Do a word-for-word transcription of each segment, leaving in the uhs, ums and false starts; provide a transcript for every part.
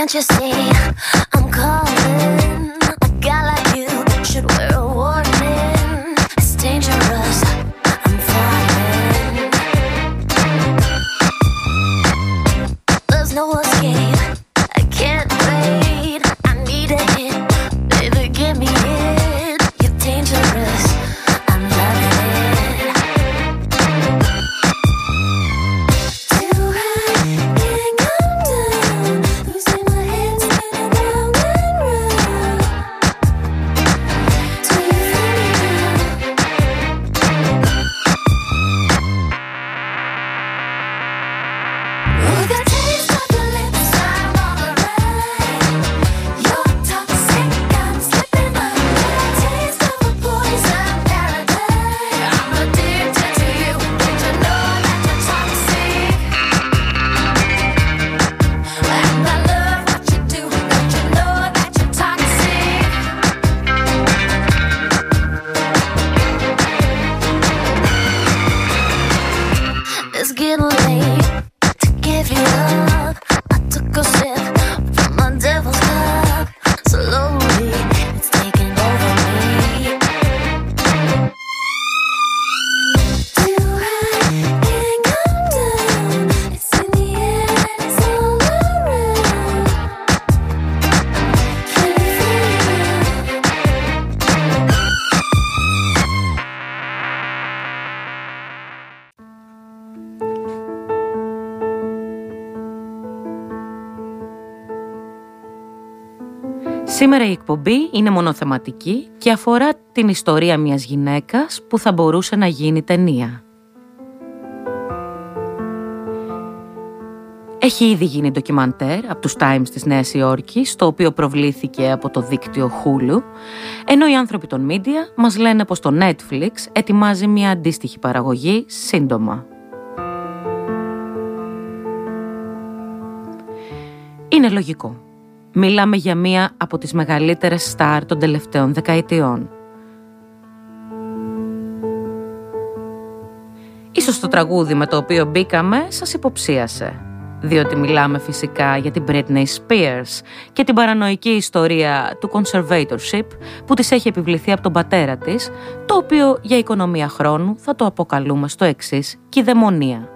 Can't you see I'm calling? A guy like you should wear a warning. It's dangerous, I'm falling. There's no escape, I can't wait. I need a hit, baby give me it. You're dangerous, I'm loving it. Too high, can't come down. Losing my head, spinning round and round. So you find me now. Oh, the taste of your lips, I'm on the ride. You're toxic, I'm slipping away. Taste of a poison paradise. I'm addicted to you, don't you know that you're toxic? And I love what you do, don't you know that you're toxic? It's getting late to give you up. I took a sip from my devil's cup. Slowly, it's taking over me. Too high, can't come down. It's in the air, it's all around. Can you feel it? Σήμερα η εκπομπή είναι μονοθεματική και αφορά την ιστορία μιας γυναίκας που θα μπορούσε να γίνει ταινία. Έχει ήδη γίνει ντοκιμαντέρ από τους Times της Νέας Υόρκης, το οποίο προβλήθηκε από το δίκτυο Hulu, ενώ οι άνθρωποι των media μας λένε πως το Netflix ετοιμάζει μια αντίστοιχη παραγωγή σύντομα. Είναι λογικό. Μιλάμε για μία από τις μεγαλύτερες στάρ των τελευταίων δεκαετιών. Ίσως το τραγούδι με το οποίο μπήκαμε σας υποψίασε, διότι μιλάμε φυσικά για την Britney Spears και την παρανοϊκή ιστορία του conservatorship που της έχει επιβληθεί από τον πατέρα της, το οποίο για οικονομία χρόνου θα το αποκαλούμε στο εξής κηδεμονία.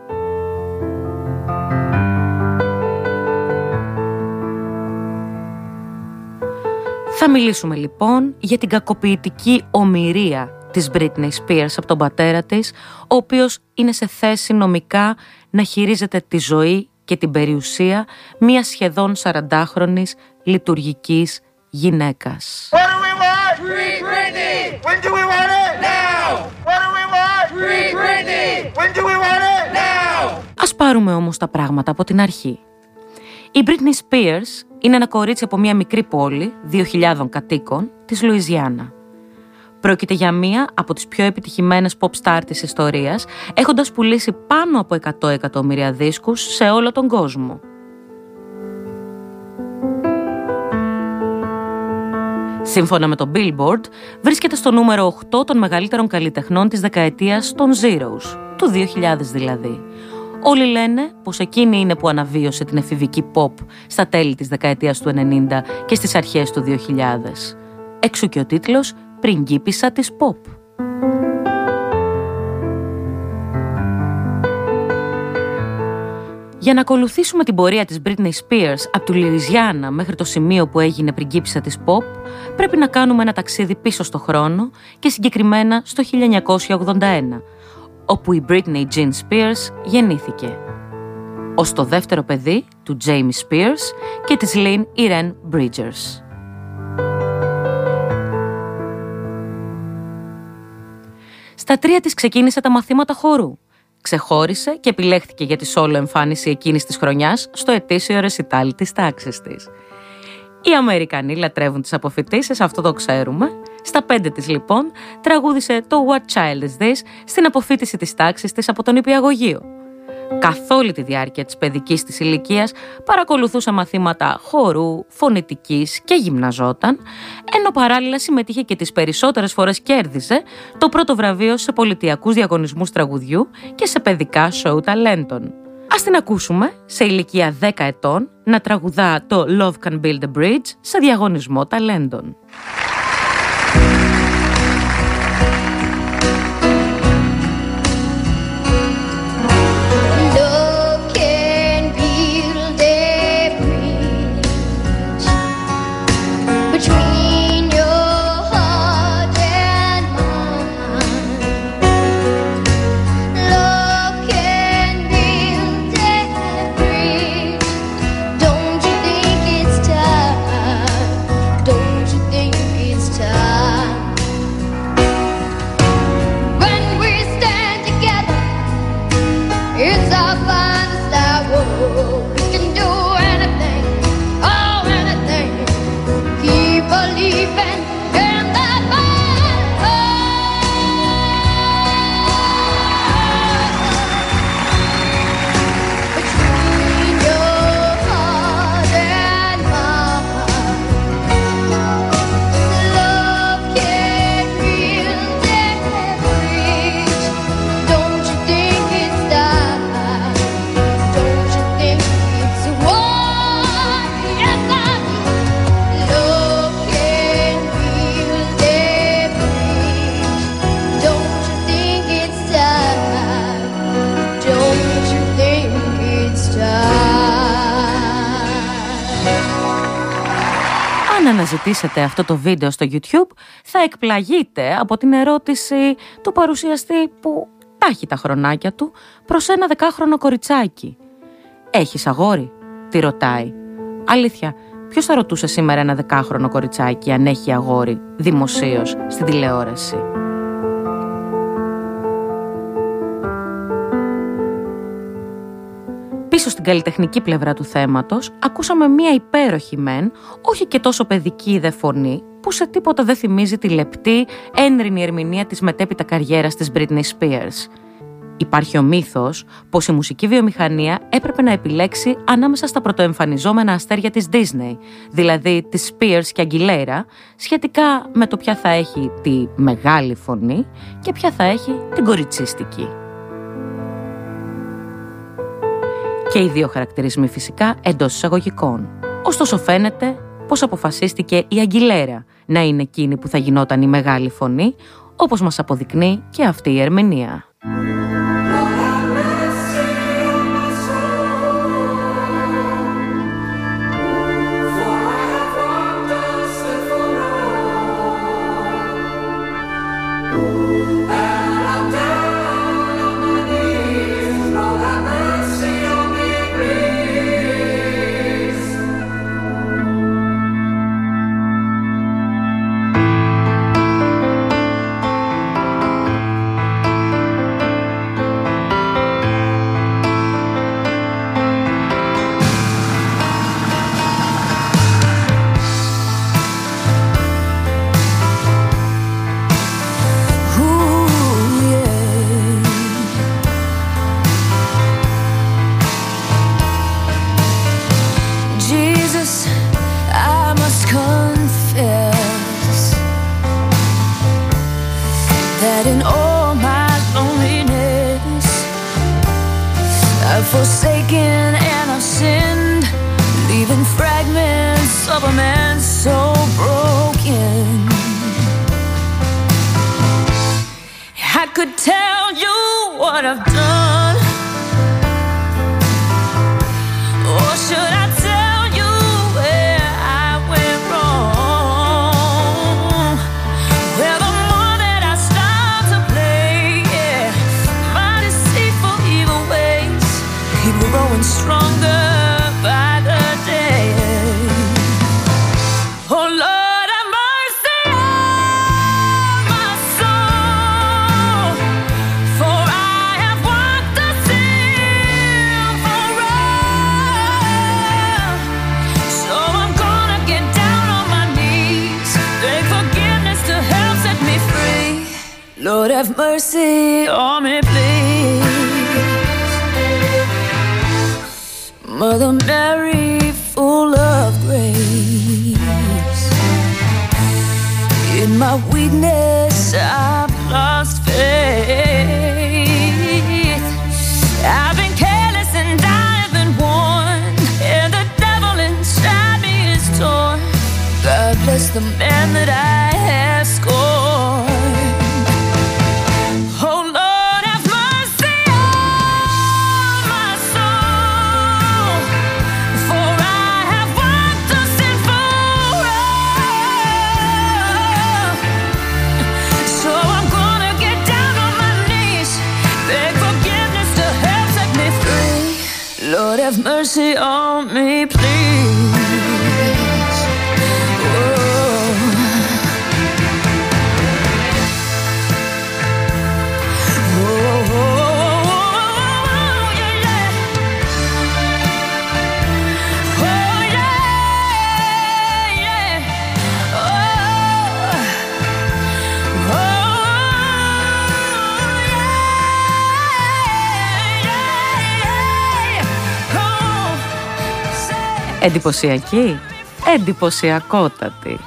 Θα μιλήσουμε λοιπόν για την κακοποιητική ομοιρία της Britney Spears από τον πατέρα της, ο οποίος είναι σε θέση νομικά να χειρίζεται τη ζωή και την περιουσία μιας σχεδόν σαραντάχρονης λειτουργικής γυναίκας. What do we want? Free Britney! When do we want it? Now! What do we want? Free Britney! When do we want it? Now! Ας πάρουμε όμως τα πράγματα από την αρχή. Η Britney Spears είναι ένα κορίτσι από μια μικρή πόλη, δύο χιλιάδες κατοίκων, της Λουιζιάννα. Πρόκειται για μία από τις πιο επιτυχημένες pop star της ιστορίας, έχοντας πουλήσει πάνω από εκατό εκατομμύρια δίσκους σε όλο τον κόσμο. Σύμφωνα με το Billboard, βρίσκεται στο νούμερο οκτώ των μεγαλύτερων καλλιτεχνών της δεκαετίας των Zeros, του δύο χιλιάδες δηλαδή. Όλοι λένε πως εκείνη είναι που αναβίωσε την εφηβική pop στα τέλη της δεκαετίας του ενενήντα και στις αρχές του δύο χιλιάδες. Εξού και ο τίτλος «Πριγκίπισσα της pop». Για να ακολουθήσουμε την πορεία της Britney Spears από τη Λουιζιάννα μέχρι το σημείο που έγινε πριγκίπισσα της pop, πρέπει να κάνουμε ένα ταξίδι πίσω στο χρόνο και συγκεκριμένα στο χίλια εννιακόσια ογδόντα ένα, όπου η Britney Jean Spears γεννήθηκε, ως το δεύτερο παιδί του Jamie Spears και της Lín Irén Bridges. Στα τρία της ξεκίνησε τα μαθήματα χορού. Ξεχώρισε και επιλέχθηκε για τη σόλο εμφάνιση εκείνης της χρονιάς στο ετήσιο ρεσιτάλι της τάξης της. Οι Αμερικανοί λατρεύουν τις αποφοιτήσεις, αυτό το ξέρουμε. Στα πέντε της λοιπόν τραγούδισε το What Child Is This στην αποφοίτηση της τάξης της από τον Υπηαγωγείο. Καθ' όλη τη διάρκεια της παιδικής της ηλικίας παρακολουθούσε μαθήματα χορού, φωνητικής και γυμναζόταν, ενώ παράλληλα συμμετείχε και τις περισσότερες φορές κέρδισε το πρώτο βραβείο σε πολιτιακούς διαγωνισμούς τραγουδιού και σε παιδικά σοου ταλέντων. Ας την ακούσουμε σε ηλικία δέκα ετών να τραγουδά το Love Can Build a Bridge σε διαγωνισμό ταλέντων. Αναζητήσετε αυτό το βίντεο στο YouTube, θα εκπλαγείτε από την ερώτηση του παρουσιαστή που τάχει τα χρονάκια του προς ένα δεκάχρονο κοριτσάκι. «Έχεις αγόρι?» τη ρωτάει. Αλήθεια, ποιος θα ρωτούσε σήμερα ένα δεκάχρονο κοριτσάκι αν έχει αγόρι δημοσίως στην τηλεόραση? Πίσω στην καλλιτεχνική πλευρά του θέματος, ακούσαμε μία υπέροχη μεν, όχι και τόσο παιδική δε φωνή, που σε τίποτα δεν θυμίζει τη λεπτή, ένρινη ερμηνεία της μετέπειτα καριέρας της Britney Spears. Υπάρχει ο μύθος πως η μουσική βιομηχανία έπρεπε να επιλέξει ανάμεσα στα πρωτοεμφανιζόμενα αστέρια της Disney, δηλαδή της Spears και Aguilera, σχετικά με το ποια θα έχει τη μεγάλη φωνή και ποια θα έχει την κοριτσίστικη. Και οι δύο χαρακτηρισμοί φυσικά εντός εισαγωγικών. Ωστόσο φαίνεται πως αποφασίστηκε η Αγγιλέρα να είναι εκείνη που θα γινόταν η μεγάλη φωνή, όπως μας αποδεικνύει και αυτή η ερμηνεία. I've been careless and I the man that I have scorned. Lord, have mercy on me, please. Whoa. Whoa, yeah, yeah. Oh, yeah, yeah. Oh, oh. Εντυπωσιακή, εντυπωσιακότατη.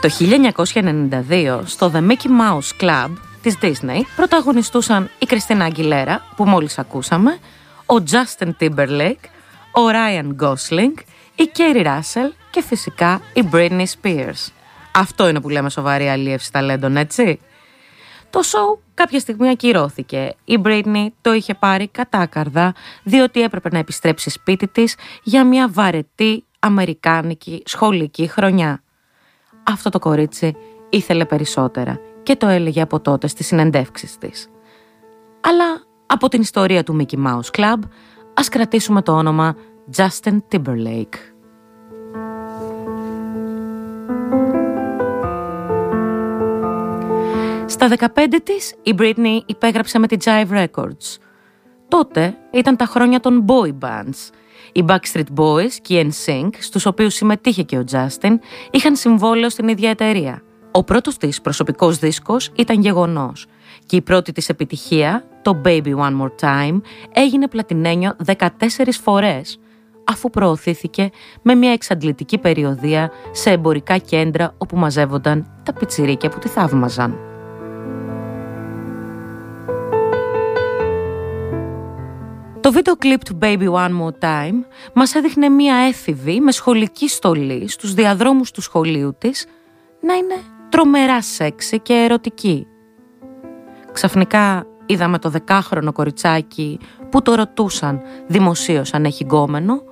Το χίλια εννιακόσια ενενήντα δύο στο The Mickey Mouse Club της Disney πρωταγωνιστούσαν η Christina Aguilera, που μόλις ακούσαμε, ο Justin Timberlake, ο Ryan Gosling, η Keri Russell και φυσικά η Britney Spears. Αυτό είναι που λέμε σοβαρή αλίευση ταλέντων, έτσι. Το show κάποια στιγμή ακυρώθηκε. Η Britney το είχε πάρει κατάκαρδα, διότι έπρεπε να επιστρέψει σπίτι της για μια βαρετή αμερικάνικη σχολική χρονιά. Αυτό το κορίτσι ήθελε περισσότερα και το έλεγε από τότε στις συνεντεύξεις της. Αλλά από την ιστορία του Mickey Mouse Club ας κρατήσουμε το όνομα Justin Timberlake. Στα δεκαπέντε της, η Britney υπέγραψε με τη Jive Records. Τότε ήταν τα χρόνια των boy bands. Οι Backstreet Boys και οι εν σινκ, στους οποίους συμμετείχε και ο Justin, είχαν συμβόλαιο στην ίδια εταιρεία. Ο πρώτος της προσωπικός δίσκος ήταν γεγονός. Και η πρώτη της επιτυχία, το Baby One More Time, έγινε πλατινένιο δεκατέσσερις φορές, αφού προωθήθηκε με μια εξαντλητική περιοδεία σε εμπορικά κέντρα όπου μαζεύονταν τα πιτσιρίκια που τη θαύμαζαν. Το βίντεο κλιπ του Baby One More Time μας έδειχνε μία έφηβη με σχολική στολή στους διαδρόμους του σχολείου της να είναι τρομερά σεξι και ερωτική. Ξαφνικά είδαμε το δεκάχρονο κοριτσάκι που το ρωτούσαν δημοσίως αν έχει γκόμενο,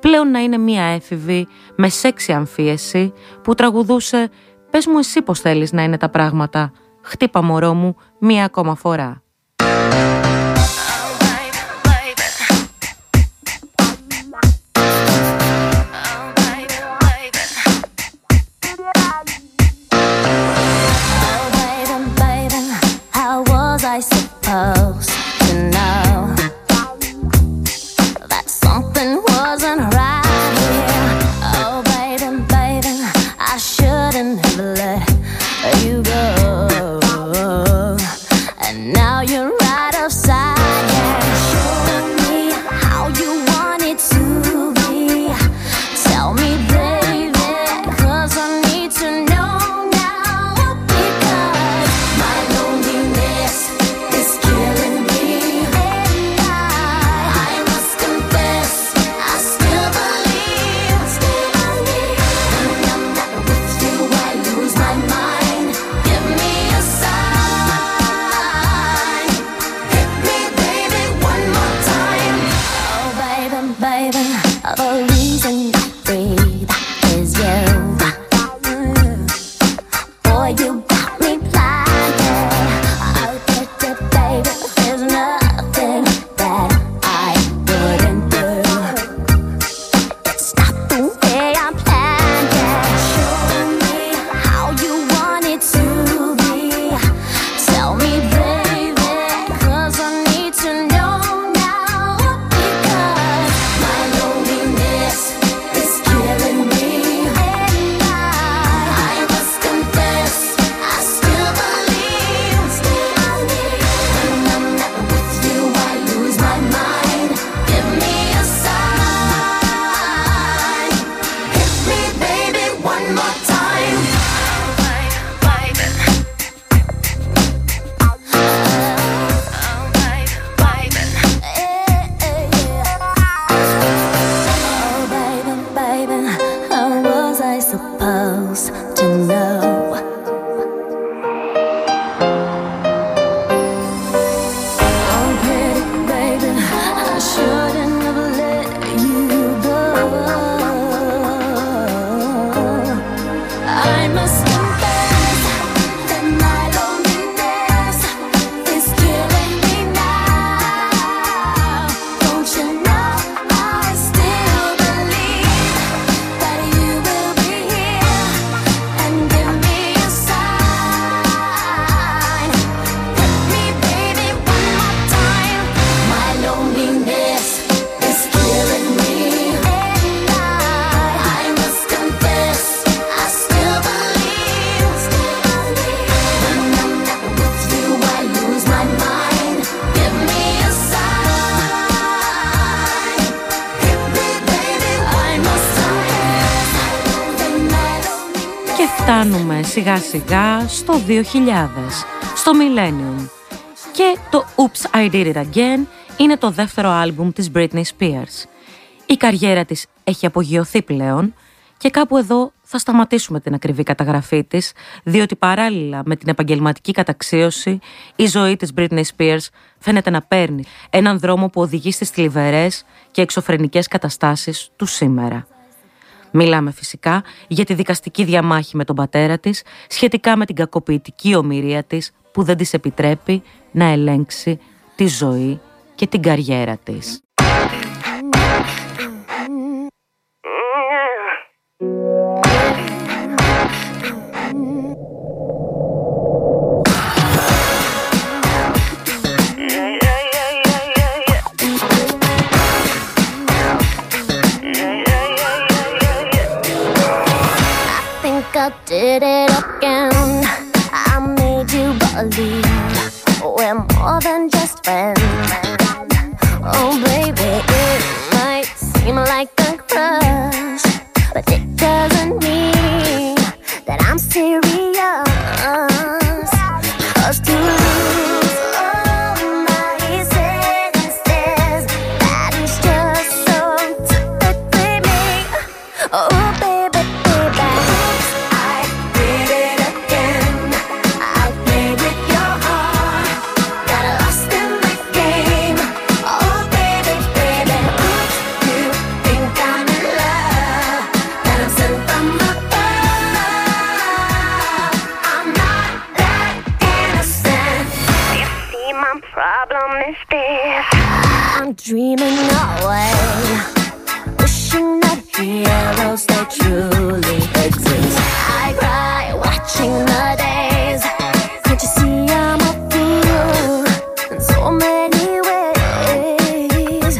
πλέον να είναι μία έφηβη με σεξι αμφίεση που τραγουδούσε «Πες μου εσύ πώς θέλεις να είναι τα πράγματα, χτύπα μωρό μου μία ακόμα φορά». You go, and now you're right up. supposed to know? Oh, pretty baby, I shouldn't have let you go. I must confess that my loneliness is killing me now. Don't you know I still believe that you will be here and give me a sign? Hit me, baby, one more time. My loneliness is killing me, and I, I must confess, I still believe, still believe. When I'm not with you, I lose my mind. Give me a sign. Hit me, baby, I must confess. That my loneliness. Και φτάνουμε σιγά σιγά στο δύο χιλιάδες, στο Millennium. Και το Oops I Did It Again είναι το δεύτερο άλμπουμ της Britney Spears. Η καριέρα της έχει απογειωθεί πλέον και κάπου εδώ θα σταματήσουμε την ακριβή καταγραφή της, διότι παράλληλα με την επαγγελματική καταξίωση η ζωή της Britney Spears φαίνεται να παίρνει έναν δρόμο που οδηγεί στις θλιβερές και εξωφρενικές καταστάσεις του σήμερα. Μιλάμε φυσικά για τη δικαστική διαμάχη με τον πατέρα της σχετικά με την κακοποιητική ομοιρία της που δεν της επιτρέπει να ελέγξει τη ζωή και την καριέρα της. Think I did it again. I made you believe we're more than just friends. Oh baby, it might seem like a crush, but it doesn't mean that I'm serious. Cause to lose all my senses, that is just so typically me. Oh baby, baby, oops, I did it again. I played with your heart, got lost in the game. Oh baby, baby, oops, you think I'm in love, that I'm sent from above. I'm not that innocent. You see, my problem is this. I'm dreaming away, wishing that heroes they truly exist. I cry watching the days. Can't you see I'm a fool in so many ways?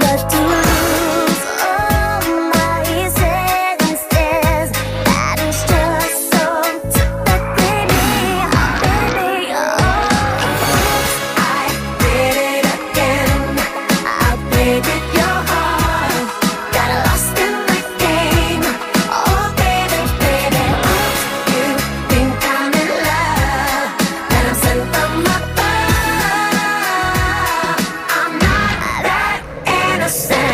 But to lose all my senses, that is just so typically me, baby. Oh, I did it again. I played with your heart, got lost in the game. Oh baby, baby, oops, you think I'm in love, that I'm sent from above. I'm not that innocent.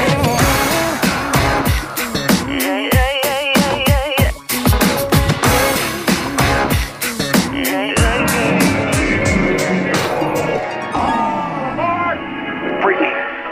Britney,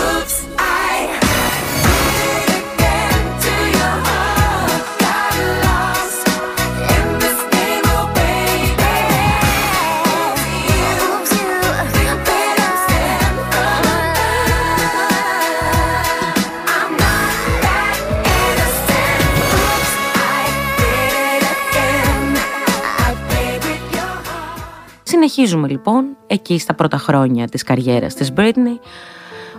Oops, I did it again to your heart. Got lost in this game, oh baby. Oops, you think that I'm sent from above. I'm not that innocent. Oops, I did it again. I played with your heart. Συνεχίζουμε λοιπόν εκεί στα πρώτα χρόνια της καριέρας της Britney,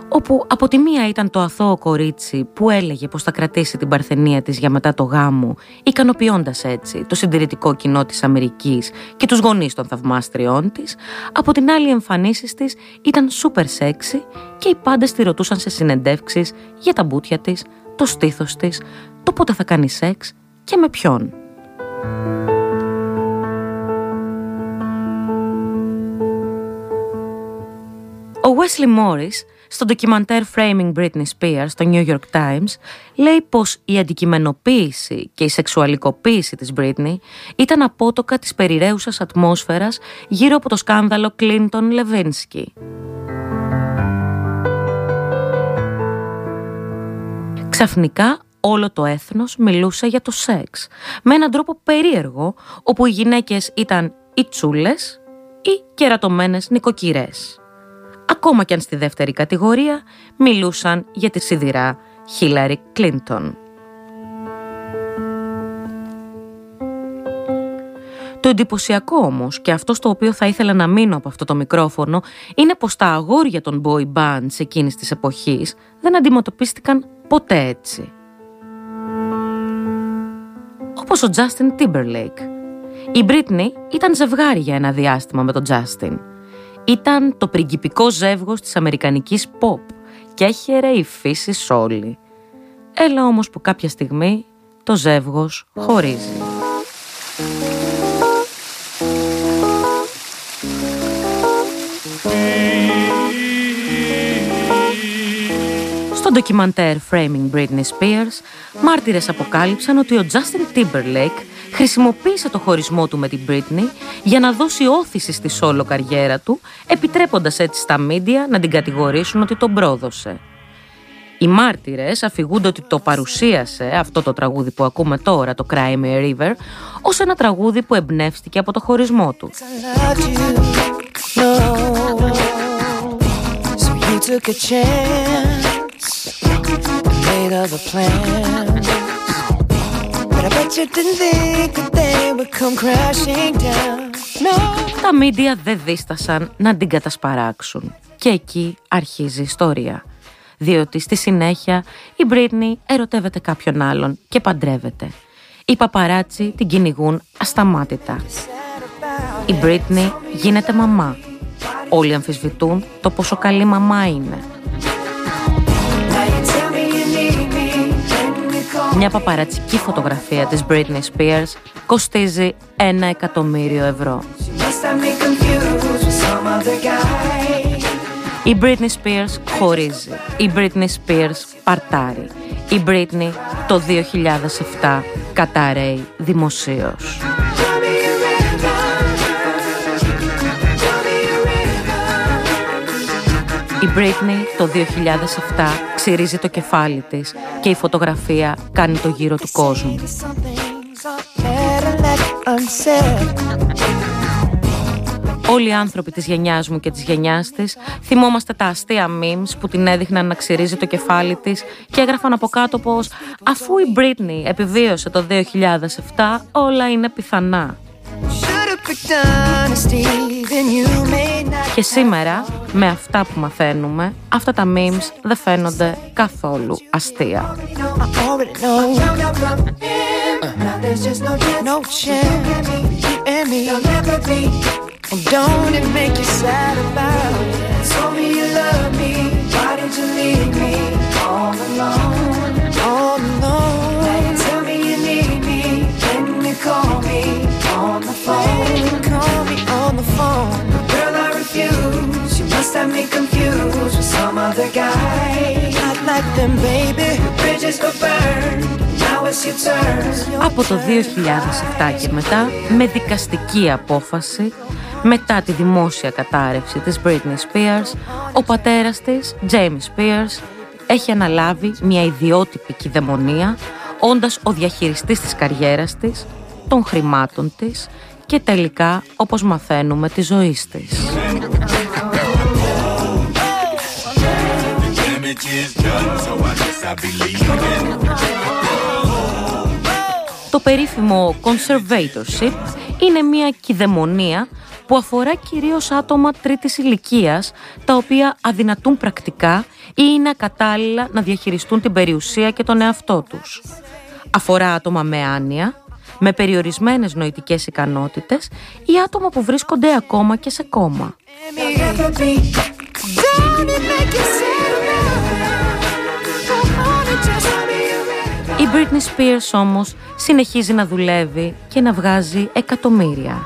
όπου από τη μία ήταν το αθώο κορίτσι που έλεγε πως θα κρατήσει την παρθενία της για μετά το γάμο, ικανοποιώντας έτσι το συντηρητικό κοινό της Αμερικής και τους γονείς των θαυμάστριών της, από την άλλη οι εμφανίσεις της ήταν σούπερ σεξι και οι πάντες τη ρωτούσαν σε συνεντεύξεις για τα μπούτια της, το στήθος της, το πότε θα κάνει σεξ και με ποιον. Ο Wesley Morris, στο ντοκιμαντέρ Framing Britney Spears στο New York Times, λέει πως η αντικειμενοποίηση και η σεξουαλικοποίηση της Britney ήταν απότοκα της περιραίουσας ατμόσφαιρας γύρω από το σκάνδαλο Κλίντον-Λεβίνσκι. Ξαφνικά όλο το έθνος μιλούσε για το σεξ, με έναν τρόπο περίεργο, όπου οι γυναίκες ήταν ή τσούλες ή κερατωμένες νοικοκυρές. Ακόμα κι αν στη δεύτερη κατηγορία μιλούσαν για τη σιδηρά Χίλαρη Κλίντον. Το εντυπωσιακό όμως, και αυτό στο οποίο θα ήθελα να μείνω από αυτό το μικρόφωνο, είναι πως τα αγόρια των boy bands εκείνης της εποχής δεν αντιμετωπίστηκαν ποτέ έτσι. Όπως ο Justin Timberlake. Η Britney ήταν ζευγάρι για ένα διάστημα με τον Justin. Ήταν το πριγκιπικό ζεύγος της αμερικανικής pop και έχερε η φύση σ' όλη. Έλα όμως που κάποια στιγμή το ζεύγος χωρίζει. Στο ντοκιμαντέρ Framing Britney Spears, μάρτυρες αποκάλυψαν ότι ο Justin Timberlake χρησιμοποίησε το χωρισμό του με την Britney για να δώσει όθηση στη σόλο καριέρα του, επιτρέποντας έτσι στα μίντια να την κατηγορήσουν ότι τον πρόδωσε. Οι μάρτυρες αφηγούνται ότι το παρουσίασε, αυτό το τραγούδι που ακούμε τώρα, το Cry Me a River, ως ένα τραγούδι που εμπνεύστηκε από το χωρισμό του. Τα μίντια δεν δίστασαν να την κατασπαράξουν. Και εκεί αρχίζει η ιστορία. Διότι στη συνέχεια η Britney ερωτεύεται κάποιον άλλον και παντρεύεται. Οι παπαράτσι την κυνηγούν ασταμάτητα. Η Britney γίνεται μαμά. Όλοι αμφισβητούν το πόσο καλή μαμά είναι. Μια παπαρατσική φωτογραφία της Britney Spears κοστίζει ένα εκατομμύριο ευρώ. Η Britney Spears χωρίζει. Η Britney Spears παρτάρει. Η Britney το δύο χιλιάδες επτά καταραίει δημοσίως. Η Britney το δύο χιλιάδες επτά ξυρίζει το κεφάλι της και η φωτογραφία κάνει το γύρο του κόσμου. Όλοι οι άνθρωποι της γενιάς μου και της γενιάς της θυμόμαστε τα αστεία memes που την έδειχναν να ξυρίζει το κεφάλι της και έγραφαν από κάτω πως αφού η Britney επιβίωσε το δύο χιλιάδες επτά όλα είναι πιθανά. Και σήμερα, με αυτά που μαθαίνουμε, αυτά τα memes δεν φαίνονται καθόλου αστεία. Από το δύο χιλιάδες επτά και μετά, με δικαστική απόφαση, μετά τη δημόσια κατάρρευση της Britney Spears, ο πατέρας της, Jamie Spears, έχει αναλάβει μια ιδιότυπη κυδαιμονία, όντας ο διαχειριστής της καριέρας της, των χρημάτων της και τελικά, όπως μαθαίνουμε, της ζωής της. Το περίφημο conservatorship είναι μια κυδαιμονία που αφορά κυρίως άτομα τρίτης ηλικίας, τα οποία αδυνατούν πρακτικά ή είναι ακατάλληλα να διαχειριστούν την περιουσία και τον εαυτό τους. Αφορά άτομα με άνοια, με περιορισμένες νοητικές ικανότητες ή άτομα που βρίσκονται ακόμα και σε κόμμα. Η Britney Spears όμως συνεχίζει να δουλεύει και να βγάζει εκατομμύρια.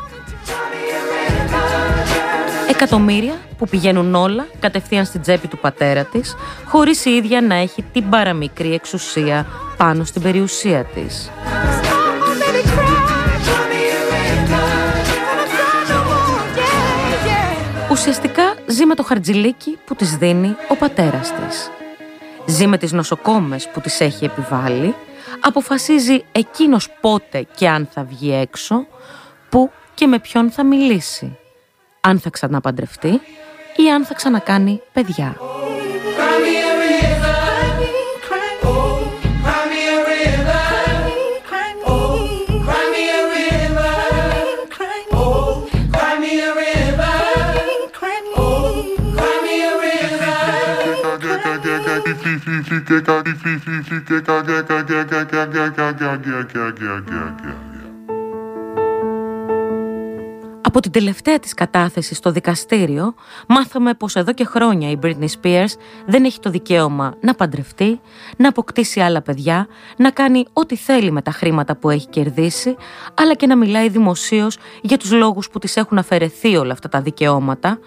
Εκατομμύρια που πηγαίνουν όλα κατευθείαν στην τσέπη του πατέρα της, χωρίς η ίδια να έχει την παραμικρή εξουσία πάνω στην περιουσία της. Ουσιαστικά ζει με το χαρτζηλίκι που της δίνει ο πατέρας της. Ζει με τις νοσοκόμες που της έχει επιβάλει, αποφασίζει εκείνος πότε και αν θα βγει έξω, που και με ποιον θα μιλήσει, αν θα ξαναπαντρευτεί ή αν θα ξανακάνει παιδιά. Από την τελευταία της κατάθεση στο δικαστήριο, μάθαμε πως εδώ και χρόνια η Britney Spears δεν έχει το δικαίωμα να παντρευτεί, να αποκτήσει άλλα παιδιά, να κάνει ό,τι θέλει με τα χρήματα που έχει κερδίσει, αλλά και να μιλάει δημοσίως για τους λόγους που της έχουν αφαιρεθεί όλα αυτά τα δικαιώματα,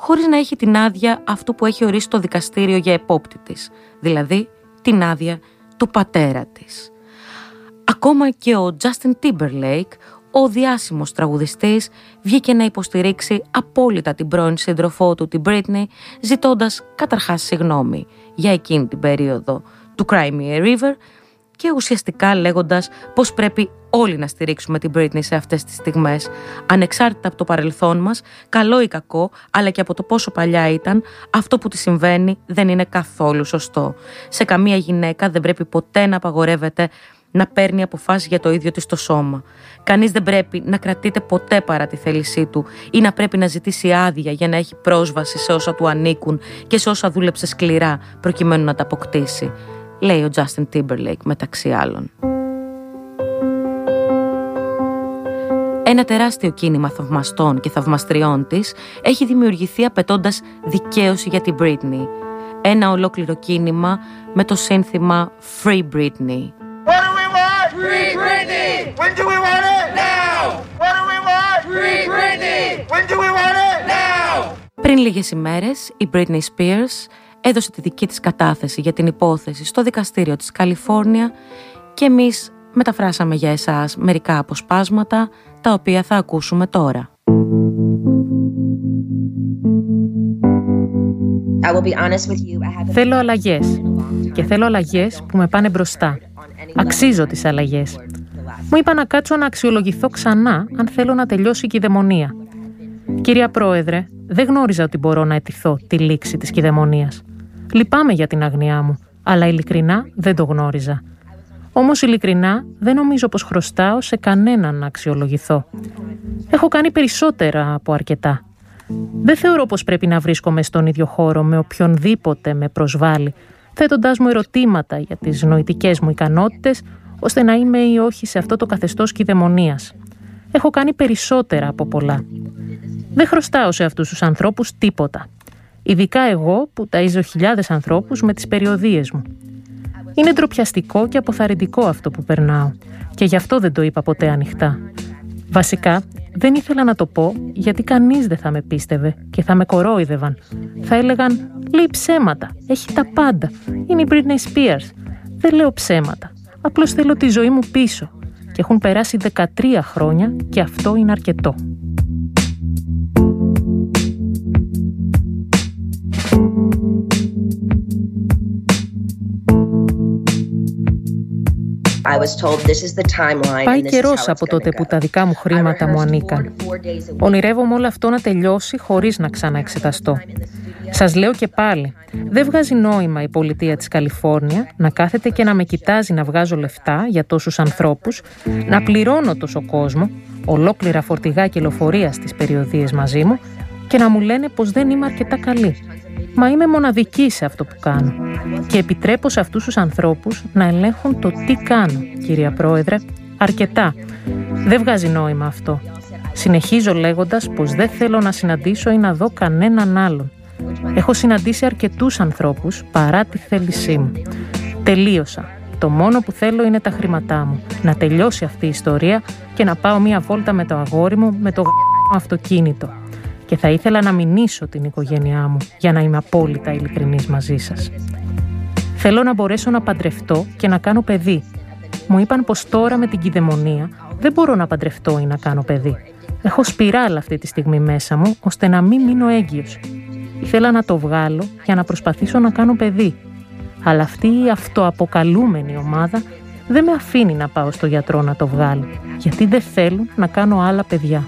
χωρίς να έχει την άδεια αυτού που έχει ορίσει το δικαστήριο για επόπτη της, δηλαδή την άδεια του πατέρα της. Ακόμα και ο Justin Timberlake, ο διάσημος τραγουδιστής, βγήκε να υποστηρίξει απόλυτα την πρώην σύντροφό του, την Britney, ζητώντας καταρχάς συγγνώμη για εκείνη την περίοδο του Cry Me a River και ουσιαστικά λέγοντας πως πρέπει όλοι να στηρίξουμε την Britney σε αυτές τις στιγμές, ανεξάρτητα από το παρελθόν μας, καλό ή κακό, αλλά και από το πόσο παλιά ήταν, αυτό που της συμβαίνει δεν είναι καθόλου σωστό. Σε καμία γυναίκα δεν πρέπει ποτέ να απαγορεύεται να παίρνει αποφάσεις για το ίδιο της το σώμα. Κανείς δεν πρέπει να κρατείται ποτέ παρά τη θέλησή του ή να πρέπει να ζητήσει άδεια για να έχει πρόσβαση σε όσα του ανήκουν και σε όσα δούλεψε σκληρά προκειμένου να τα αποκτήσει, λέει ο Justin Timberlake μεταξύ άλλων. Ένα τεράστιο κίνημα θαυμαστών και θαυμαστριών της έχει δημιουργηθεί απαιτώντας δικαίωση για την Britney. Ένα ολόκληρο κίνημα με το σύνθημα Free Britney. What do we want? Free Britney! When do we want it? Now! What do we want? Free Britney! When do we want it? Now! Πριν λίγες ημέρες, η Britney Spears έδωσε τη δική της κατάθεση για την υπόθεση στο δικαστήριο της Καλιφόρνια και εμείς μεταφράσαμε για εσάς μερικά αποσπάσματα, τα οποία θα ακούσουμε τώρα. Θέλω αλλαγές και θέλω αλλαγές που με πάνε μπροστά. Αξίζω τις αλλαγές. Μου είπα να κάτσω να αξιολογηθώ ξανά αν θέλω να τελειώσει η κυδαιμονία. Κυρία Πρόεδρε, δεν γνώριζα ότι μπορώ να αιτηθώ τη λήξη της κυδαιμονίας. Λυπάμαι για την αγνοιά μου, αλλά ειλικρινά δεν το γνώριζα. Όμως ειλικρινά δεν νομίζω πως χρωστάω σε κανέναν να αξιολογηθώ. Έχω κάνει περισσότερα από αρκετά. Δεν θεωρώ πως πρέπει να βρίσκομαι στον ίδιο χώρο με οποιονδήποτε με προσβάλλει, θέτοντάς μου ερωτήματα για τις νοητικές μου ικανότητες, ώστε να είμαι ή όχι σε αυτό το καθεστώς κυδαιμονίας. Έχω κάνει περισσότερα από πολλά. Δεν χρωστάω σε αυτούς τους ανθρώπους τίποτα. Ειδικά εγώ που ταΐζω χιλιάδες ανθρώπους με τις περιοδίες μου. Είναι ντροπιαστικό και αποθαρρυντικό αυτό που περνάω και γι' αυτό δεν το είπα ποτέ ανοιχτά. Βασικά, δεν ήθελα να το πω γιατί κανείς δεν θα με πίστευε και θα με κορόιδευαν. Θα έλεγαν, λέει ψέματα, έχει τα πάντα, είναι η Britney Spears. Δεν λέω ψέματα, απλώς θέλω τη ζωή μου πίσω. Και έχουν περάσει δεκατρία χρόνια και αυτό είναι αρκετό. Πάει καιρός από τότε που τα δικά μου χρήματα μου ανήκαν. Ονειρεύομαι όλο αυτό να τελειώσει χωρίς να ξαναεξεταστώ. Σας λέω και πάλι, δεν βγάζει νόημα η πολιτεία της Καλιφόρνια να κάθεται και να με κοιτάζει να βγάζω λεφτά για τόσους ανθρώπους, να πληρώνω τόσο κόσμο, ολόκληρα φορτηγά κελοφορία στις περιοδίες μαζί μου και να μου λένε πως δεν είμαι αρκετά καλή. Μα είμαι μοναδική σε αυτό που κάνω και επιτρέπω σε αυτούς τους ανθρώπους να ελέγχουν το τι κάνω, κυρία Πρόεδρε, αρκετά. Δεν βγάζει νόημα αυτό. Συνεχίζω λέγοντας πως δεν θέλω να συναντήσω ή να δω κανέναν άλλον. Έχω συναντήσει αρκετούς ανθρώπους παρά τη θέλησή μου. Τελείωσα. Το μόνο που θέλω είναι τα χρήματά μου. Να τελειώσει αυτή η ιστορία και να πάω μία βόλτα με το αγόρι μου με το γ***νο αυτοκίνητο. Και θα ήθελα να μηνύσω την οικογένειά μου για να είμαι απόλυτα ειλικρινής μαζί σας. Θέλω να μπορέσω να παντρευτώ και να κάνω παιδί. Μου είπαν πως τώρα με την κυδαιμονία δεν μπορώ να παντρευτώ ή να κάνω παιδί. Έχω σπιράλ αυτή τη στιγμή μέσα μου ώστε να μην μείνω έγκυος. Ήθελα να το βγάλω για να προσπαθήσω να κάνω παιδί. Αλλά αυτή η αυτοαποκαλούμενη ομάδα δεν με αφήνει να πάω στο γιατρό να το βγάλω, γιατί δεν θέλουν να κάνω άλλα παιδιά.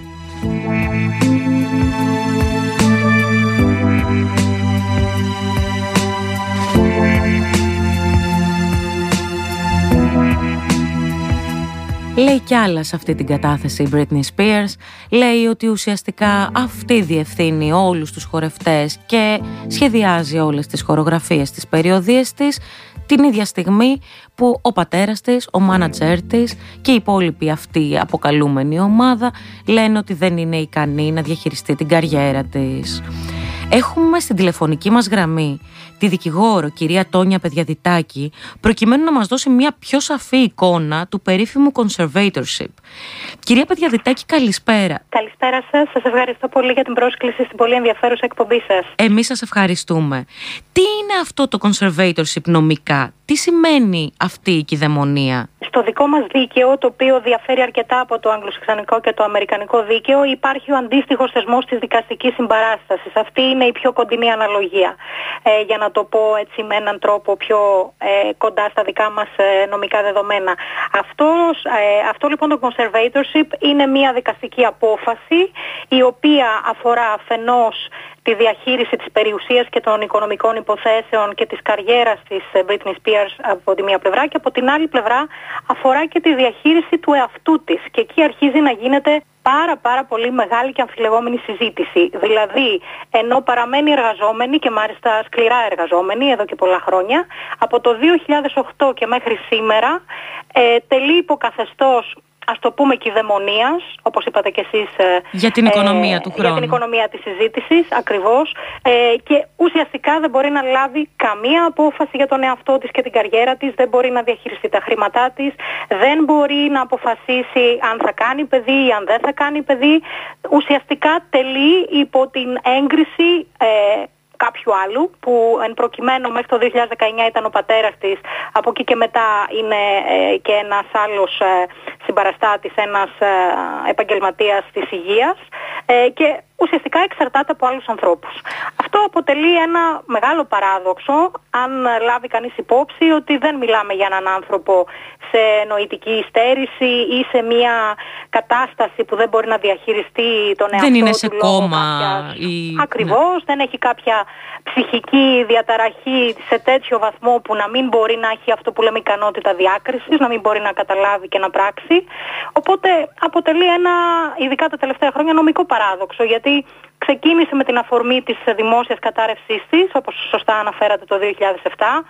Λέει κι άλλα σε αυτή την κατάθεση η Britney Spears. Λέει ότι ουσιαστικά αυτή διευθύνει όλους τους χορευτές και σχεδιάζει όλες τις χορογραφίες, τις περιοδίες της, την ίδια στιγμή που ο πατέρας της, ο μάνατζερ της και η υπόλοιπη αυτή αποκαλούμενη ομάδα λένε ότι δεν είναι ικανή να διαχειριστεί την καριέρα της. Έχουμε στην τηλεφωνική μας γραμμή τη δικηγόρο κυρία Τόνια Παιδιαδυτάκη, προκειμένου να μας δώσει μια πιο σαφή εικόνα του περίφημου conservatorship. Κυρία Παιδιαδυτάκη, καλησπέρα. Καλησπέρα σας. Σας ευχαριστώ πολύ για την πρόσκληση στην πολύ ενδιαφέρουσα εκπομπή σας. Εμείς σας ευχαριστούμε. Τι είναι αυτό το conservatorship νομικά? Τι σημαίνει αυτή η κυδαιμονία? Στο δικό μας δίκαιο, το οποίο διαφέρει αρκετά από το αγγλοσαξονικό και το αμερικανικό δίκαιο, υπάρχει ο αντίστοιχος θεσμός της δικαστικής συμπαράστασης. Αυτή είναι η πιο κοντινή αναλογία. Ε, για να το πω έτσι με έναν τρόπο πιο ε, κοντά στα δικά μας ε, νομικά δεδομένα. Αυτός, ε, αυτό λοιπόν το conservatorship είναι μια δικαστική απόφαση η οποία αφορά αφενός τη διαχείριση της περιουσίας και των οικονομικών υποθέσεων και της καριέρας της Britney Spears από τη μία πλευρά και από την άλλη πλευρά αφορά και τη διαχείριση του εαυτού της και εκεί αρχίζει να γίνεται πάρα πάρα πολύ μεγάλη και αμφιλεγόμενη συζήτηση. Δηλαδή, ενώ παραμένει εργαζόμενοι και μάλιστα σκληρά εργαζόμενοι εδώ και πολλά χρόνια, από το δύο χιλιάδες οκτώ και μέχρι σήμερα ε, τελεί υποκαθεστώς, ας το πούμε, κυδαιμονίας, όπως είπατε κι εσείς, για την οικονομία ε, του χρόνου. Για την οικονομία της συζήτησης, ακριβώς. Ε, και ουσιαστικά δεν μπορεί να λάβει καμία απόφαση για τον εαυτό της και την καριέρα της, δεν μπορεί να διαχειριστεί τα χρήματά της, δεν μπορεί να αποφασίσει αν θα κάνει παιδί ή αν δεν θα κάνει παιδί. Ουσιαστικά τελεί υπό την έγκριση ε, κάποιου άλλου, που εν προκειμένου μέχρι το δύο χιλιάδες δεκαεννιά ήταν ο πατέρας της, από εκεί και μετά είναι ε, και ένας άλλος ε, συμπαραστάτης, ένας ε, επαγγελματίας της υγείας ε, και ουσιαστικά εξαρτάται από άλλους ανθρώπους. Αυτό αποτελεί ένα μεγάλο παράδοξο, αν λάβει κανείς υπόψη ότι δεν μιλάμε για έναν άνθρωπο σε νοητική υστέρηση ή σε μια κατάσταση που δεν μπορεί να διαχειριστεί τον εαυτό του. Δεν είναι σε κόμμα. Ή... Ακριβώς, ναι. Δεν έχει κάποια ψυχική διαταραχή σε τέτοιο βαθμό που να μην μπορεί να έχει αυτό που λέμε ικανότητα διάκρισης, να μην μπορεί να καταλάβει και να πράξει. Οπότε αποτελεί ένα, ειδικά τα τελευταία χρόνια, νομικό παράδοξο, γιατί ξεκίνησε με την αφορμή της δημόσιας κατάρρευσής της, όπως σωστά αναφέρατε, το δύο χιλιάδες επτά.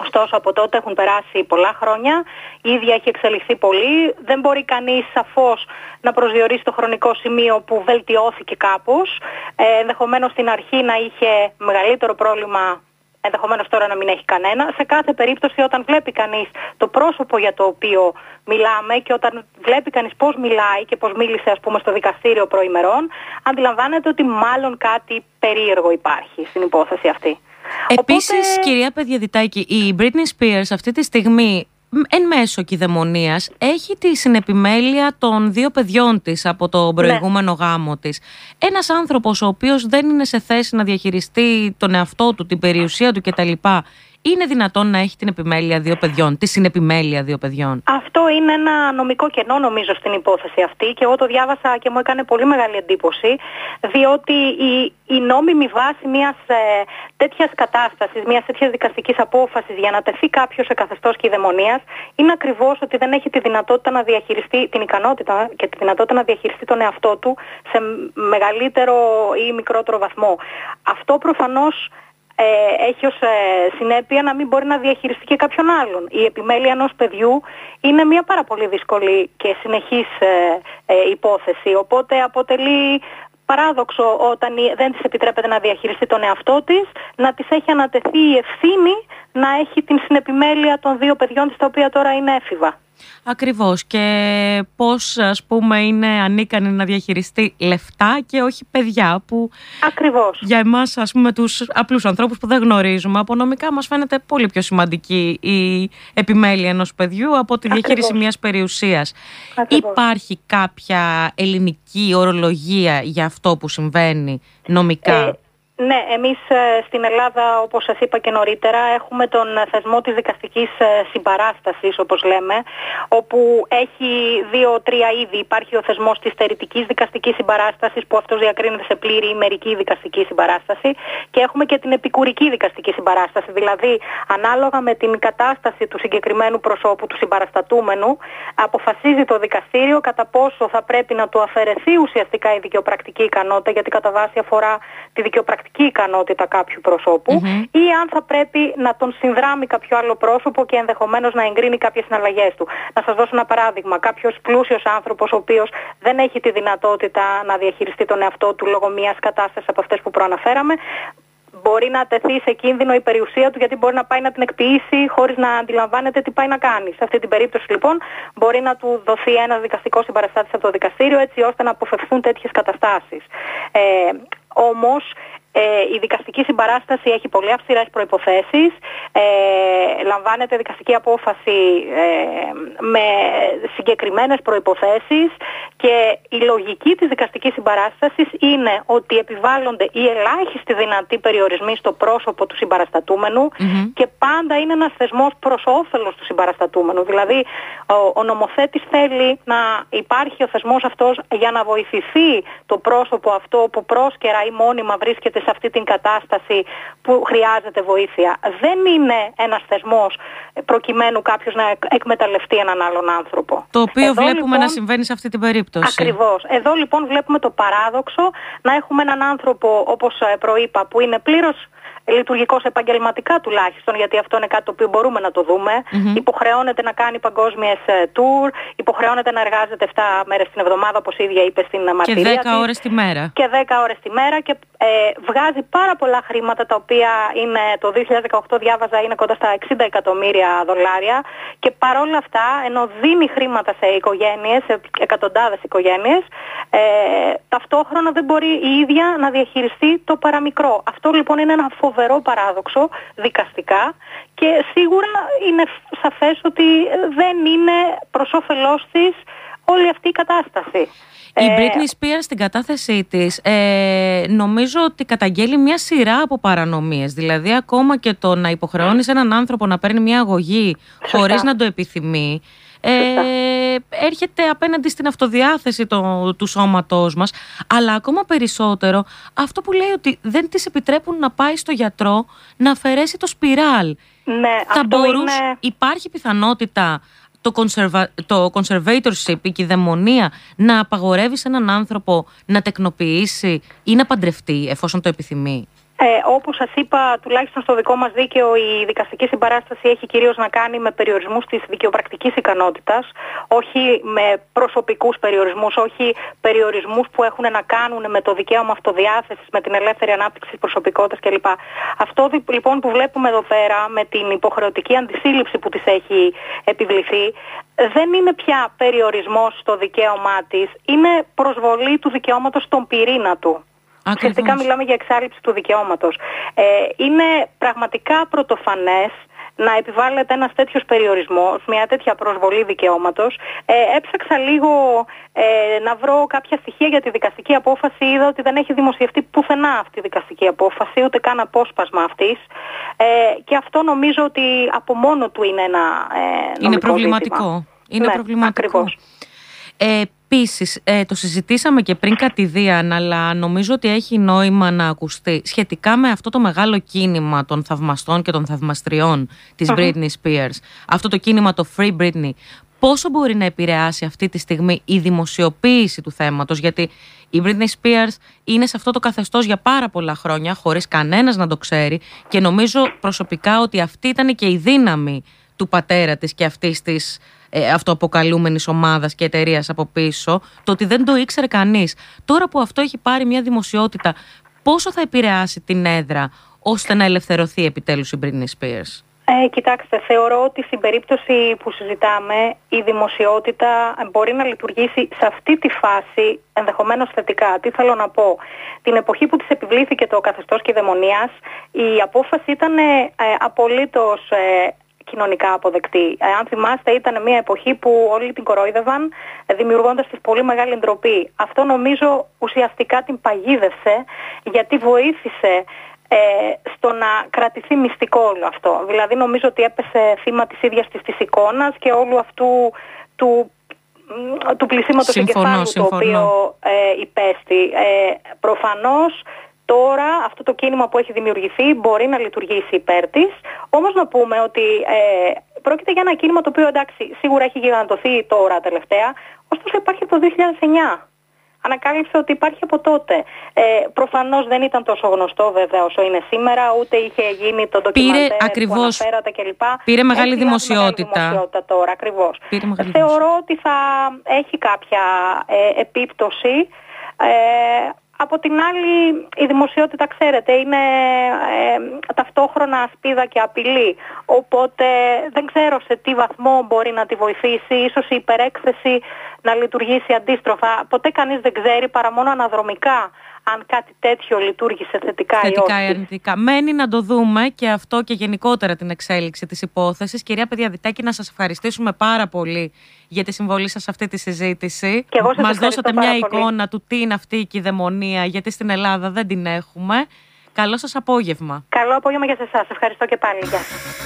Ωστόσο από τότε έχουν περάσει πολλά χρόνια, η ίδια έχει εξελιχθεί πολύ, δεν μπορεί κανείς σαφώς να προσδιορίσει το χρονικό σημείο που βελτιώθηκε κάπως, ε, ενδεχομένως στην αρχή να είχε μεγαλύτερο πρόβλημα, ενδεχομένως τώρα να μην έχει κανένα. Σε κάθε περίπτωση, όταν βλέπει κανείς το πρόσωπο για το οποίο μιλάμε και όταν βλέπει κανείς πώς μιλάει και πώς μίλησε, ας πούμε, στο δικαστήριο προημερών, αντιλαμβάνεται ότι μάλλον κάτι περίεργο υπάρχει στην υπόθεση αυτή. Επίσης, Οπότε... κυρία Παιδιαδυτάκη, η Britney Spears αυτή τη στιγμή, εν μέσω κυδαιμονίας, έχει τη συνεπιμέλεια των δύο παιδιών της από τον προηγούμενο ναι. γάμο της. Ένας άνθρωπος ο οποίος δεν είναι σε θέση να διαχειριστεί τον εαυτό του, την περιουσία του κτλ. Είναι δυνατόν να έχει την επιμέλεια δύο παιδιών, τη συνεπιμέλεια δύο παιδιών? Αυτό είναι ένα νομικό κενό, νομίζω, στην υπόθεση αυτή και εγώ το διάβασα και μου έκανε πολύ μεγάλη εντύπωση, διότι η, η νόμιμη βάση μιας ε, τέτοιας κατάστασης, μιας τέτοιας δικαστικής απόφασης για να τεθεί κάποιος σε καθεστώς κυδαιμονίας είναι ακριβώς ότι δεν έχει τη δυνατότητα να διαχειριστεί την ικανότητα και τη δυνατότητα να διαχειριστεί τον εαυτό του σε μεγαλύτερο ή μικρότερο βαθμό. Αυτό προφανώς Ε, έχει ως ε, συνέπεια να μην μπορεί να διαχειριστεί και κάποιον άλλον. Η επιμέλεια ενός παιδιού είναι μια πάρα πολύ δύσκολη και συνεχής ε, ε, υπόθεση, οπότε αποτελεί παράδοξο όταν δεν της επιτρέπεται να διαχειριστεί τον εαυτό της, να της έχει ανατεθεί η ευθύνη να έχει την συνεπιμέλεια των δύο παιδιών της, τα οποία τώρα είναι έφηβα. Ακριβώς. Και πώς, ας πούμε, είναι ανίκανη να διαχειριστεί λεφτά και όχι παιδιά, που ακριβώς για εμάς, ας πούμε, τους απλούς ανθρώπους που δεν γνωρίζουμε από νομικά, μας φαίνεται πολύ πιο σημαντική η επιμέλεια ενός παιδιού από τη διαχείριση ακριβώς μιας περιουσίας. Ακριβώς. Υπάρχει κάποια ελληνική ορολογία για αυτό που συμβαίνει νομικά? Ε... Ναι, εμείς στην Ελλάδα, όπως σας είπα και νωρίτερα, έχουμε τον θεσμό της δικαστικής συμπαράστασης, όπως λέμε, όπου έχει δύο-τρία είδη. Υπάρχει ο θεσμός της στερητικής δικαστικής συμπαράστασης, που αυτός διακρίνεται σε πλήρη ή μερική δικαστική συμπαράσταση, και έχουμε και την επικουρική δικαστική συμπαράσταση, δηλαδή ανάλογα με την κατάσταση του συγκεκριμένου προσώπου, του συμπαραστατούμενου, αποφασίζει το δικαστήριο κατά πόσο θα πρέπει να του αφαιρεθεί ουσιαστικά η δικαιοπρακτική ικανότητα, γιατί κατά βάση αφορά τη δικαιοπρακτική ικανότητα κάποιου προσώπου, mm-hmm. ή αν θα πρέπει να τον συνδράμει κάποιο άλλο πρόσωπο και ενδεχομένως να εγκρίνει κάποιες συναλλαγές του. Να σας δώσω ένα παράδειγμα. Κάποιος πλούσιος άνθρωπος, ο οποίος δεν έχει τη δυνατότητα να διαχειριστεί τον εαυτό του λόγω μιας κατάστασης από αυτές που προαναφέραμε, μπορεί να τεθεί σε κίνδυνο η περιουσία του, γιατί μπορεί να πάει να την εκποιήσει χωρίς να αντιλαμβάνεται τι πάει να κάνει. Σε αυτή την περίπτωση, λοιπόν, μπορεί να του δοθεί ένας δικαστικός συμπαραστάτης από το δικαστήριο, έτσι ώστε να αποφευθούν τέτοιες καταστάσεις. Ε, όμως, Ε, η δικαστική συμπαράσταση έχει πολύ αυστηρές προϋποθέσεις, ε, λαμβάνεται δικαστική απόφαση ε, με συγκεκριμένες προϋποθέσεις, και η λογική της δικαστικής συμπαράστασης είναι ότι επιβάλλονται οι ελάχιστοι δυνατοί περιορισμοί στο πρόσωπο του συμπαραστατούμενου, mm-hmm. και πάντα είναι ένας θεσμός προς όφελος του συμπαραστατούμενου. Δηλαδή ο, ο νομοθέτης θέλει να υπάρχει ο θεσμός αυτός για να βοηθηθεί το πρόσωπο αυτό που πρόσκαιρα ή μόνιμα βρίσκεται σε αυτή την κατάσταση που χρειάζεται βοήθεια. Δεν είναι ένας θεσμός προκειμένου κάποιος να εκμεταλλευτεί έναν άλλον άνθρωπο. Το οποίο Εδώ, βλέπουμε λοιπόν, να συμβαίνει σε αυτή την περίπτωση. Ακριβώς. Εδώ λοιπόν βλέπουμε το παράδοξο να έχουμε έναν άνθρωπο, όπως προείπα, που είναι πλήρως λειτουργικός επαγγελματικά τουλάχιστον, γιατί αυτό είναι κάτι το οποίο μπορούμε να το δούμε, mm-hmm. υποχρεώνεται να κάνει παγκόσμιες tour, υποχρεώνεται να εργάζεται επτά μέρες την εβδομάδα, όπως ίδια είπε στην μαρτυρία, και δέκα ώρες τη μέρα. Και δέκα ώρες τη μέρα, και ε, βγάζει πάρα πολλά χρήματα, τα οποία είναι, το δύο χιλιάδες δεκαοκτώ διάβαζα, είναι κοντά στα εξήντα εκατομμύρια δολάρια, και παρόλα αυτά, ενώ δίνει χρήματα σε οικογένειες, σε εκατοντάδες οικογένειες, ε, ταυτόχρονα δεν μπορεί η ίδια να διαχειριστεί το παραμικρό. Αυτό λοιπόν είναι ένα φοβερό παράδοξο δικαστικά, και σίγουρα είναι σαφές ότι δεν είναι προς όφελός της όλη αυτή η κατάσταση. Η ε... Britney Spears στην κατάθεσή της ε, νομίζω ότι καταγγέλει μια σειρά από παρανομίες. Δηλαδή ακόμα και το να υποχρεώνεις έναν άνθρωπο να παίρνει μια αγωγή Σωστά. χωρίς να το επιθυμεί, ε, έρχεται απέναντι στην αυτοδιάθεση το, του σώματός μας, αλλά ακόμα περισσότερο αυτό που λέει ότι δεν της επιτρέπουν να πάει στο γιατρό να αφαιρέσει το σπιράλ. Ναι, θα αυτό μπορούσε, είναι... Υπάρχει πιθανότητα το, conserva, το conservatorship, η κυδαιμονία, να απαγορεύει σε έναν άνθρωπο να τεκνοποιήσει ή να παντρευτεί εφόσον το επιθυμεί? Ε, όπως σας είπα, τουλάχιστον στο δικό μας δίκαιο, η δικαστική συμπαράσταση έχει κυρίως να κάνει με περιορισμούς της δικαιοπρακτικής ικανότητας, όχι με προσωπικούς περιορισμούς, όχι περιορισμούς που έχουν να κάνουν με το δικαίωμα αυτοδιάθεσης, με την ελεύθερη ανάπτυξη της προσωπικότητας κλπ. Αυτό λοιπόν που βλέπουμε εδώ πέρα, με την υποχρεωτική αντισύλληψη που της έχει επιβληθεί, δεν είναι πια περιορισμός στο δικαίωμά της, είναι προσβολή του δικαιώματος στον πυρήνα του. Ουσιαστικά μιλάμε για εξάλληψη του δικαιώματος. Ε, είναι πραγματικά πρωτοφανές να επιβάλλεται ένας τέτοιος περιορισμός, μια τέτοια προσβολή δικαιώματος. Ε, έψαξα λίγο ε, να βρω κάποια στοιχεία για τη δικαστική απόφαση. Είδα ότι δεν έχει δημοσιευτεί πουθενά αυτή η δικαστική απόφαση, ούτε καν απόσπασμα αυτής. Ε, και αυτό νομίζω ότι από μόνο του είναι ένα ε, νομικό Είναι προβληματικό. Ζήτημα. Είναι ναι, προβληματικό. Ακριβώς. Ε, Επίσης, ε, το συζητήσαμε και πριν κατηδίαν, αλλά νομίζω ότι έχει νόημα να ακουστεί σχετικά με αυτό το μεγάλο κίνημα των θαυμαστών και των θαυμαστριών της uh-huh. Britney Spears. Αυτό το κίνημα, το Free Britney, πόσο μπορεί να επηρεάσει αυτή τη στιγμή η δημοσιοποίηση του θέματος? Γιατί η Britney Spears είναι σε αυτό το καθεστώς για πάρα πολλά χρόνια, χωρίς κανένας να το ξέρει, και νομίζω προσωπικά ότι αυτή ήταν και η δύναμη του πατέρα της και αυτής της ε, αυτοαποκαλούμενης ομάδας και εταιρείας από πίσω, το ότι δεν το ήξερε κανείς. Τώρα που αυτό έχει πάρει μια δημοσιότητα, πόσο θα επηρεάσει την έδρα ώστε να ελευθερωθεί επιτέλους η Britney Spears? Ε, κοιτάξτε, θεωρώ ότι στην περίπτωση που συζητάμε η δημοσιότητα μπορεί να λειτουργήσει σε αυτή τη φάση ενδεχομένως θετικά. Τι θέλω να πω? Την εποχή που της επιβλήθηκε το καθεστώς κυδαιμονίας, η απόφαση ήταν ε, απολύτως ε, κοινωνικά αποδεκτή. Ε, αν θυμάστε, ήταν μια εποχή που όλοι την κορόιδευαν, δημιουργώντας τη πολύ μεγάλη ντροπή. Αυτό νομίζω ουσιαστικά την παγίδευσε, γιατί βοήθησε στο να κρατηθεί μυστικό όλο αυτό. Δηλαδή νομίζω ότι έπεσε θύμα της ίδιας της, της εικόνας και όλου αυτού του, του πλησίματος εγκεφάλου, το οποίο ε, υπέστη. Ε, προφανώς τώρα αυτό το κίνημα που έχει δημιουργηθεί μπορεί να λειτουργήσει υπέρ της, όμως να πούμε ότι ε, πρόκειται για ένα κίνημα το οποίο, εντάξει, σίγουρα έχει γιγαντωθεί τώρα τελευταία, ωστόσο υπάρχει από το δύο χιλιάδες εννιά. Ανακάλυψε ότι υπάρχει από τότε. Ε, προφανώς δεν ήταν τόσο γνωστό βέβαια όσο είναι σήμερα, ούτε είχε γίνει το ντοκιμαντέρ που αναφέρατε κλπ. Πήρε μεγάλη δημοσιότητα. Μεγάλη δημοσιότητα τώρα, ακριβώς. Θεωρώ ότι θα έχει κάποια ε, επίπτωση. Ε, από την άλλη, η δημοσιότητα, ξέρετε, είναι ε, ταυτόχρονα ασπίδα και απειλή. Οπότε δεν ξέρω σε τι βαθμό μπορεί να τη βοηθήσει, ίσως η υπερέκθεση να λειτουργήσει αντίστροφα. Ποτέ κανείς δεν ξέρει, παρά μόνο αναδρομικά, αν κάτι τέτοιο λειτουργήσε θετικά, θετικά ή όχι. Αρνητικά. Μένει να το δούμε και αυτό και γενικότερα την εξέλιξη της υπόθεσης. Κυρία Παιδιαδυτάκη, να σας ευχαριστήσουμε πάρα πολύ για τη συμβολή σας σε αυτή τη συζήτηση. Μας δώσατε μια εικόνα του τι είναι αυτή η κυδαιμονία, γιατί στην Ελλάδα δεν την έχουμε. Καλό σας απόγευμα. Καλό απόγευμα για εσάς. Ευχαριστώ και πάλι. Γεια σας.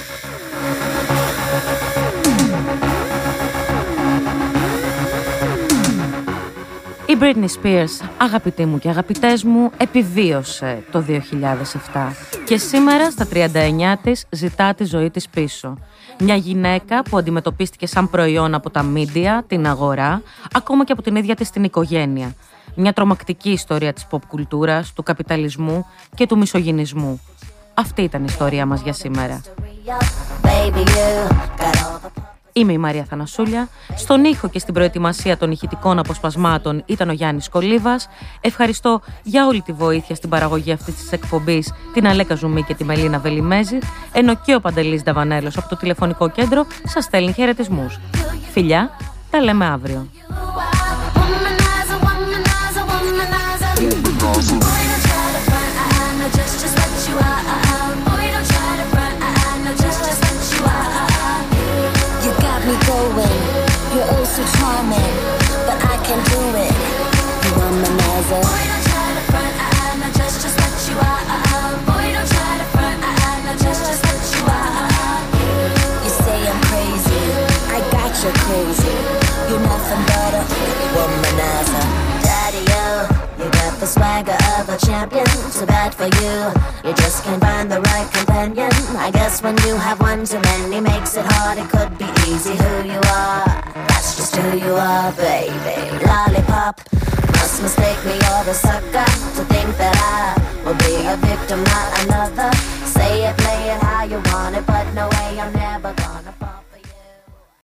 Η Britney Spears, αγαπητοί μου και αγαπητές μου, επιβίωσε το δύο χιλιάδες επτά και σήμερα στα τριάντα εννιά της ζητά τη ζωή της πίσω. Μια γυναίκα που αντιμετωπίστηκε σαν προϊόν από τα μίντια, την αγορά, ακόμα και από την ίδια της την οικογένεια. Μια τρομακτική ιστορία της pop κουλτούρας, του καπιταλισμού και του μισογυνισμού. Αυτή ήταν η ιστορία μας για σήμερα. Είμαι η Μαρία Θανασούλια. Στον ήχο και στην προετοιμασία των ηχητικών αποσπασμάτων ήταν ο Γιάννης Κολίβας. Ευχαριστώ για όλη τη βοήθεια στην παραγωγή αυτής της εκπομπής την Αλέκα Ζουμή και τη Μελίνα Βελιμέζη, ενώ και ο Παντελής Νταβανέλος από το τηλεφωνικό κέντρο σας στέλνει χαιρετισμούς. Φιλιά, τα λέμε αύριο. You're oh so charming, but I can't do it. You are my mother. Boy, don't try to front, I am not just just what you are. Uh-uh. Boy, don't try to front, I am not just just what you are. Uh-uh. You say I'm crazy, I got you crazy. You're nothing but a womanizer. Daddy, yo, you got the swagger of a champion. Too bad for you, you just can't find the right companion. I guess when you have one too many, makes it hard. It could be easy who you are. That's just who you are, baby. Lollipop, must mistake me or a sucker to think that I will be a victim, not another. Say it, play it how you want it, but no way I'm never gonna